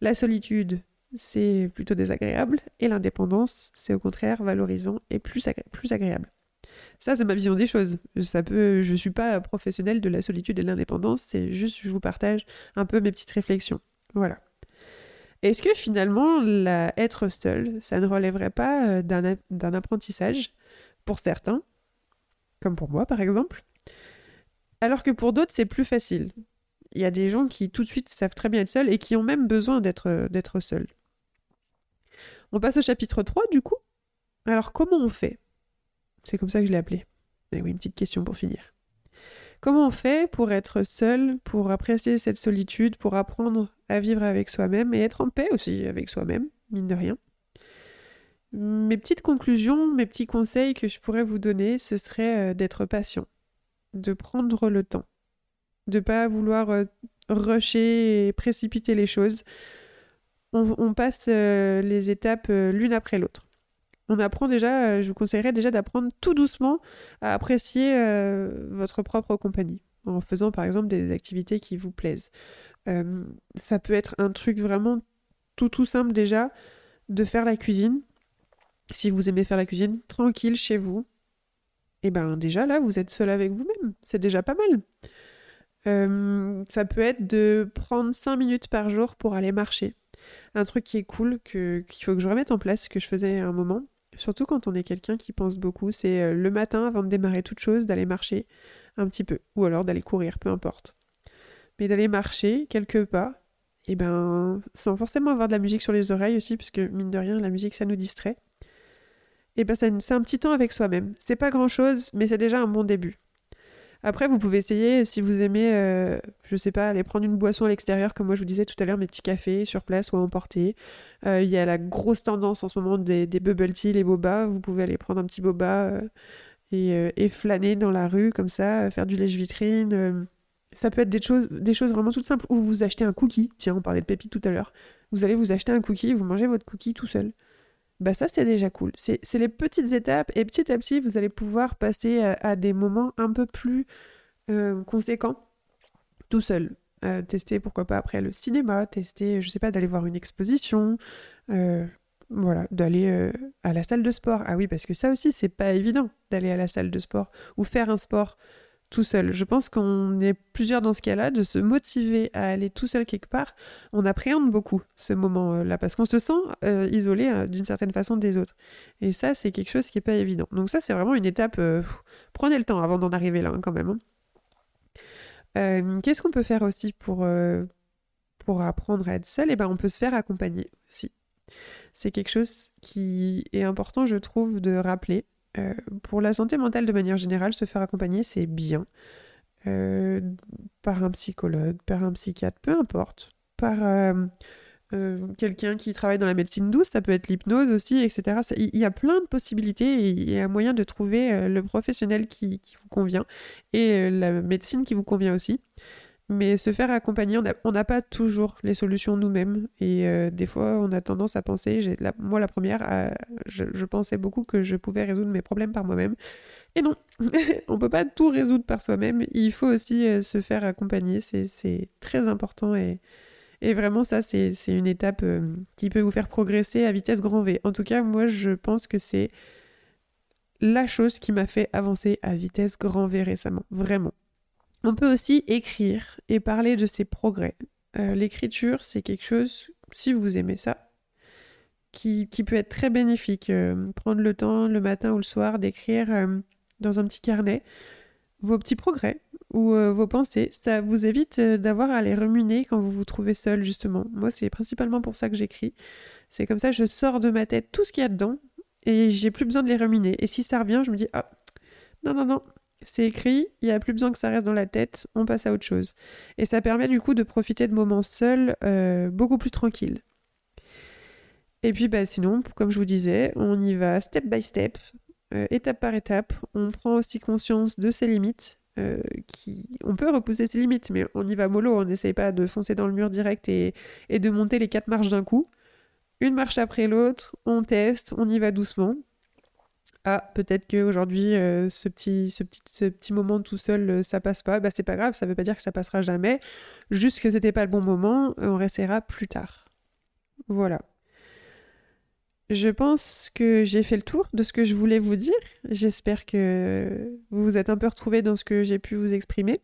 La solitude... c'est plutôt désagréable, et l'indépendance, c'est au contraire valorisant et plus, agré- plus agréable. Ça, c'est ma vision des choses. Ça peut, je ne suis pas professionnelle de la solitude et de l'indépendance, c'est juste je vous partage un peu mes petites réflexions. Voilà. Est-ce que finalement, la, être seul, ça ne relèverait pas d'un, d'un apprentissage pour certains, comme pour moi par exemple, alors que pour d'autres, c'est plus facile. Il y a des gens qui tout de suite savent très bien être seuls et qui ont même besoin d'être, d'être seuls. On passe au chapitre trois du coup. Alors comment on fait ? C'est comme ça que je l'ai appelé. Et oui, une petite question pour finir. Comment on fait pour être seul, pour apprécier cette solitude, pour apprendre à vivre avec soi-même et être en paix aussi avec soi-même, mine de rien. Mes petites conclusions, mes petits conseils que je pourrais vous donner, ce serait d'être patient, de prendre le temps, de ne pas vouloir rusher et précipiter les choses. On, on passe les étapes l'une après l'autre. On apprend déjà, je vous conseillerais déjà d'apprendre tout doucement à apprécier euh, votre propre compagnie, en faisant par exemple des activités qui vous plaisent. Euh, ça peut être un truc vraiment tout tout simple déjà, de faire la cuisine. Si vous aimez faire la cuisine, tranquille chez vous, et ben déjà là vous êtes seul avec vous-même, c'est déjà pas mal. Euh, ça peut être de prendre cinq minutes par jour pour aller marcher. Un truc qui est cool, que, qu'il faut que je remette en place, que je faisais à un moment, surtout quand on est quelqu'un qui pense beaucoup, c'est le matin, avant de démarrer toute chose, d'aller marcher un petit peu, ou alors d'aller courir, peu importe. Mais d'aller marcher quelques pas, et ben, sans forcément avoir de la musique sur les oreilles aussi, parce que mine de rien, la musique, ça nous distrait. Et ben, ça, c'est un petit temps avec soi-même. C'est pas grand-chose, mais c'est déjà un bon début. Après, vous pouvez essayer, si vous aimez, euh, je sais pas, aller prendre une boisson à l'extérieur, comme moi je vous disais tout à l'heure, mes petits cafés sur place ou à emporter. Il euh, y a la grosse tendance en ce moment des, des bubble tea, les bobas. Vous pouvez aller prendre un petit boba euh, et, euh, et flâner dans la rue comme ça, euh, faire du lèche-vitrine. Euh. Ça peut être des choses, des choses vraiment toutes simples. Ou vous achetez un cookie. Tiens, on parlait de pépites tout à l'heure. Vous allez vous acheter un cookie, vous mangez votre cookie tout seul. Bah ça c'est déjà cool, c'est, c'est les petites étapes et petit à petit vous allez pouvoir passer à, à des moments un peu plus euh, conséquents tout seul, euh, tester pourquoi pas après le cinéma, tester je sais pas d'aller voir une exposition, euh, voilà, d'aller euh, à la salle de sport, ah oui parce que ça aussi c'est pas évident d'aller à la salle de sport ou faire un sport tout seul, je pense qu'on est plusieurs dans ce cas-là, de se motiver à aller tout seul quelque part, on appréhende beaucoup ce moment-là, parce qu'on se sent euh, isolé euh, d'une certaine façon des autres. Et ça, c'est quelque chose qui n'est pas évident. Donc ça, c'est vraiment une étape, euh, pff, prenez le temps avant d'en arriver là, hein, quand même. Hein. Euh, qu'est-ce qu'on peut faire aussi pour, euh, pour apprendre à être seul ? Eh ben, on peut se faire accompagner aussi. C'est quelque chose qui est important, je trouve, de rappeler. Euh, pour la santé mentale de manière générale, se faire accompagner, c'est bien. Euh, par un psychologue, par un psychiatre, peu importe. Par euh, euh, quelqu'un qui travaille dans la médecine douce, ça peut être l'hypnose aussi, et cetera. Il y a plein de possibilités et il y a moyen de trouver euh, le professionnel qui, qui vous convient et euh, la médecine qui vous convient aussi. Mais se faire accompagner, on n'a pas toujours les solutions nous-mêmes. Et euh, des fois, on a tendance à penser, j'ai la, moi la première, à, je, je pensais beaucoup que je pouvais résoudre mes problèmes par moi-même. Et non, on ne peut pas tout résoudre par soi-même. Il faut aussi euh, se faire accompagner, c'est, c'est très important. Et, et vraiment, ça, c'est, c'est une étape euh, qui peut vous faire progresser à vitesse grand V. En tout cas, moi, je pense que c'est la chose qui m'a fait avancer à vitesse grand V récemment, vraiment. On peut aussi écrire et parler de ses progrès. Euh, l'écriture, c'est quelque chose, si vous aimez ça, qui, qui peut être très bénéfique. Euh, prendre le temps, le matin ou le soir, d'écrire euh, dans un petit carnet vos petits progrès ou euh, vos pensées. Ça vous évite euh, d'avoir à les ruminer quand vous vous trouvez seul, justement. Moi, c'est principalement pour ça que j'écris. C'est comme ça, je sors de ma tête tout ce qu'il y a dedans et j'ai plus besoin de les ruminer. Et si ça revient, je me dis « Ah, non, non, non !» C'est écrit, il n'y a plus besoin que ça reste dans la tête, on passe à autre chose. Et ça permet du coup de profiter de moments seuls, euh, beaucoup plus tranquilles. Et puis bah, sinon, comme je vous disais, on y va step by step, euh, étape par étape. On prend aussi conscience de ses limites. Euh, qui... On peut repousser ses limites, mais on y va mollo, on n'essaye pas de foncer dans le mur direct et, et de monter les quatre marches d'un coup. Une marche après l'autre, on teste, on y va doucement. Ah, peut-être qu'aujourd'hui, euh, ce, petit, ce, petit, ce petit moment tout seul, euh, ça passe pas. Bah, c'est pas grave, ça veut pas dire que ça passera jamais. Juste que c'était pas le bon moment, on restera plus tard. Voilà. Je pense que j'ai fait le tour de ce que je voulais vous dire. J'espère que vous vous êtes un peu retrouvés dans ce que j'ai pu vous exprimer.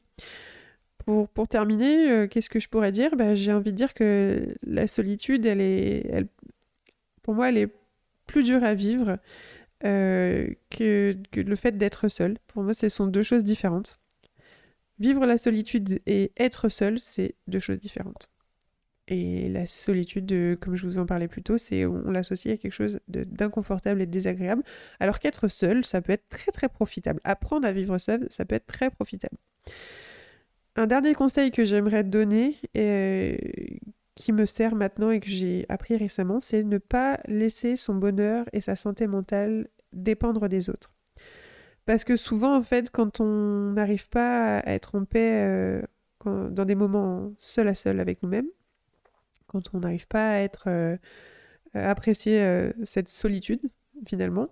Pour, pour terminer, euh, qu'est-ce que je pourrais dire ? Ben, j'ai envie de dire que la solitude, elle est, elle, pour moi, elle est plus dure à vivre euh, que, que le fait d'être seul. Pour moi, ce sont deux choses différentes. Vivre la solitude et être seul, c'est deux choses différentes. Et la solitude, euh, comme je vous en parlais plus tôt, c'est, on, on l'associe à quelque chose de, d'inconfortable et de désagréable, alors qu'être seul, ça peut être très très profitable. Apprendre à vivre seul, ça peut être très profitable. Un dernier conseil que j'aimerais donner, et euh, qui me sert maintenant et que j'ai appris récemment, c'est ne pas laisser son bonheur et sa santé mentale dépendre des autres. Parce que souvent, en fait, quand on n'arrive pas à être en paix euh, quand, dans des moments seul à seul avec nous-mêmes, quand on n'arrive pas à être euh, à apprécier euh, cette solitude, finalement,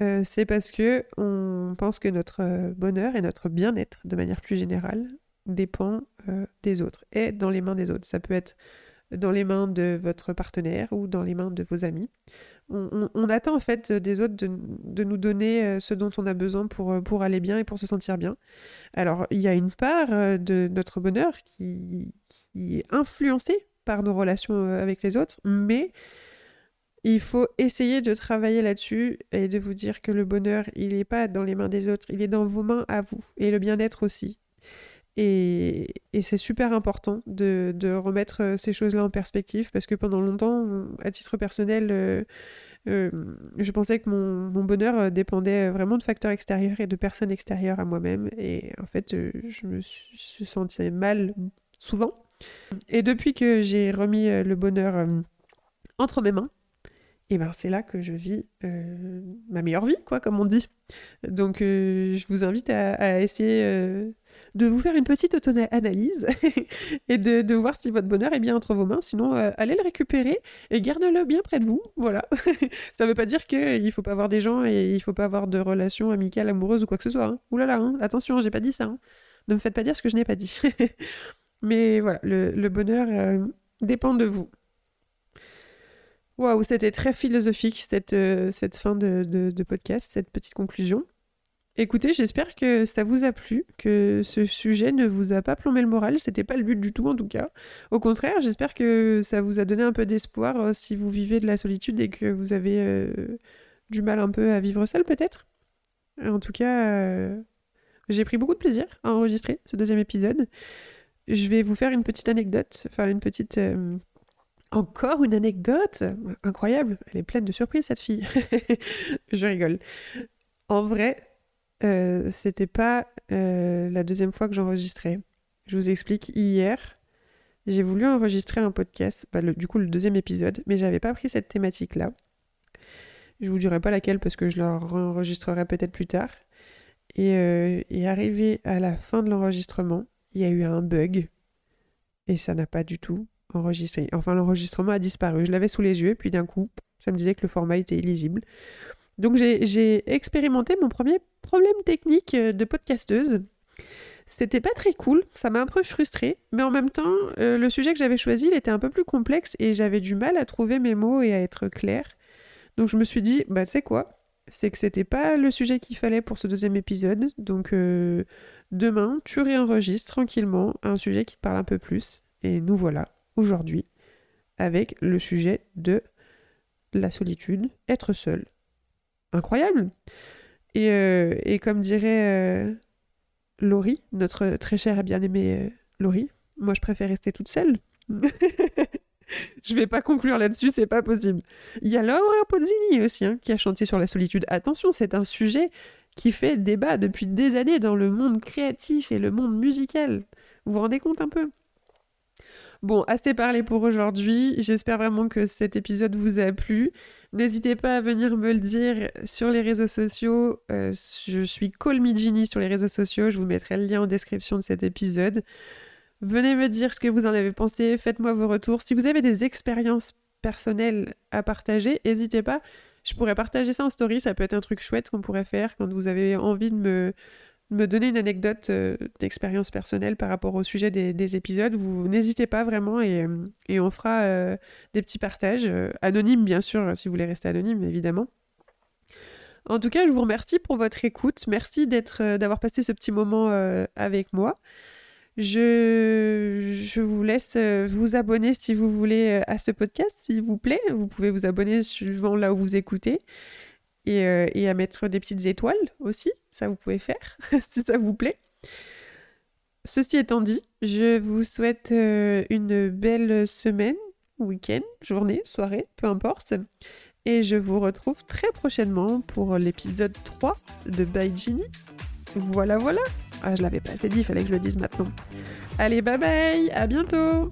euh, c'est parce que on pense que notre bonheur et notre bien-être, de manière plus générale, dépend euh, des autres et dans les mains des autres. Ça peut être dans les mains de votre partenaire ou dans les mains de vos amis. On, on, on attend en fait des autres de, de nous donner ce dont on a besoin pour, pour aller bien et pour se sentir bien. Alors il y a une part de notre bonheur qui, qui est influencée par nos relations avec les autres, mais il faut essayer de travailler là-dessus et de vous dire que le bonheur, il n'est pas dans les mains des autres, il est dans vos mains à vous, et le bien-être aussi. Et, et c'est super important de, de remettre ces choses-là en perspective, parce que pendant longtemps, à titre personnel, euh, euh, je pensais que mon, mon bonheur dépendait vraiment de facteurs extérieurs et de personnes extérieures à moi-même. Et en fait, euh, je me suis sentais mal souvent. Et depuis que j'ai remis le bonheur euh, entre mes mains, et eh ben c'est là que je vis euh, ma meilleure vie, quoi, comme on dit. Donc euh, je vous invite à, à essayer... Euh, de vous faire une petite auto-analyse et de, de voir si votre bonheur est bien entre vos mains. Sinon, euh, allez le récupérer et gardez-le bien près de vous. Voilà. Ça ne veut pas dire qu'il ne faut pas avoir des gens et il ne faut pas avoir de relations amicales, amoureuses ou quoi que ce soit. Hein. Ouh là là, hein. Attention, j'ai pas dit ça. Hein. Ne me faites pas dire ce que je n'ai pas dit. Mais voilà, le, le bonheur euh, dépend de vous. Waouh, c'était très philosophique cette, euh, cette fin de, de, de podcast, cette petite conclusion. Écoutez, j'espère que ça vous a plu, que ce sujet ne vous a pas plombé le moral, c'était pas le but du tout en tout cas. Au contraire, j'espère que ça vous a donné un peu d'espoir si vous vivez de la solitude et que vous avez euh, du mal un peu à vivre seul peut-être. En tout cas, euh, j'ai pris beaucoup de plaisir à enregistrer ce deuxième épisode. Je vais vous faire une petite anecdote, enfin une petite... Euh, Encore une anecdote incroyable, elle est pleine de surprises cette fille. Je rigole. En vrai... Euh, c'était pas euh, la deuxième fois que j'enregistrais. Je vous explique, hier, j'ai voulu enregistrer un podcast, bah le, du coup le deuxième épisode, mais j'avais pas pris cette thématique-là. Je vous dirai pas laquelle parce que je la réenregistrerai peut-être plus tard. Et, euh, et arrivé à la fin de l'enregistrement, il y a eu un bug et ça n'a pas du tout enregistré. Enfin, l'enregistrement a disparu. Je l'avais sous les yeux, puis d'un coup, ça me disait que le format était illisible. Donc j'ai, j'ai expérimenté mon premier problème technique de podcasteuse. C'était pas très cool, ça m'a un peu frustrée, mais en même temps, euh, le sujet que j'avais choisi, il était un peu plus complexe et j'avais du mal à trouver mes mots et à être claire. Donc je me suis dit, bah tu sais quoi, c'est que c'était pas le sujet qu'il fallait pour ce deuxième épisode, donc euh, demain, tu réenregistres tranquillement un sujet qui te parle un peu plus. Et nous voilà, aujourd'hui, avec le sujet de la solitude, être seul. Incroyable. Et, euh, et comme dirait euh, Laurie, notre très chère et bien-aimée euh, Laurie, moi je préfère rester toute seule. Je vais pas conclure là-dessus, c'est pas possible. Il y a Laura Pausini aussi hein, qui a chanté sur la solitude. Attention, c'est un sujet qui fait débat depuis des années dans le monde créatif et le monde musical. Vous vous rendez compte un peu ? Bon, assez parlé pour aujourd'hui. J'espère vraiment que cet épisode vous a plu. N'hésitez pas à venir me le dire sur les réseaux sociaux. Euh, je suis Call Me Ginny sur les réseaux sociaux. Je vous mettrai le lien en description de cet épisode. Venez me dire ce que vous en avez pensé. Faites-moi vos retours. Si vous avez des expériences personnelles à partager, n'hésitez pas. Je pourrais partager ça en story. Ça peut être un truc chouette qu'on pourrait faire quand vous avez envie de me... me donner une anecdote euh, d'expérience personnelle par rapport au sujet des, des épisodes. Vous n'hésitez pas vraiment et, et on fera euh, des petits partages, euh, anonymes bien sûr, si vous voulez rester anonyme évidemment. En tout cas, je vous remercie pour votre écoute. Merci d'être, euh, d'avoir passé ce petit moment euh, avec moi. Je, je vous laisse vous abonner si vous voulez à ce podcast, s'il vous plaît. Vous pouvez vous abonner suivant là où vous écoutez et, euh, et à mettre des petites étoiles aussi. Ça, vous pouvez faire si ça vous plaît. Ceci étant dit, je vous souhaite euh, une belle semaine, week-end, journée, soirée, peu importe. Et je vous retrouve très prochainement pour l'épisode trois de By Ginny. Voilà, voilà. Ah, je l'avais pas assez dit, il fallait que je le dise maintenant. Allez, bye bye, à bientôt.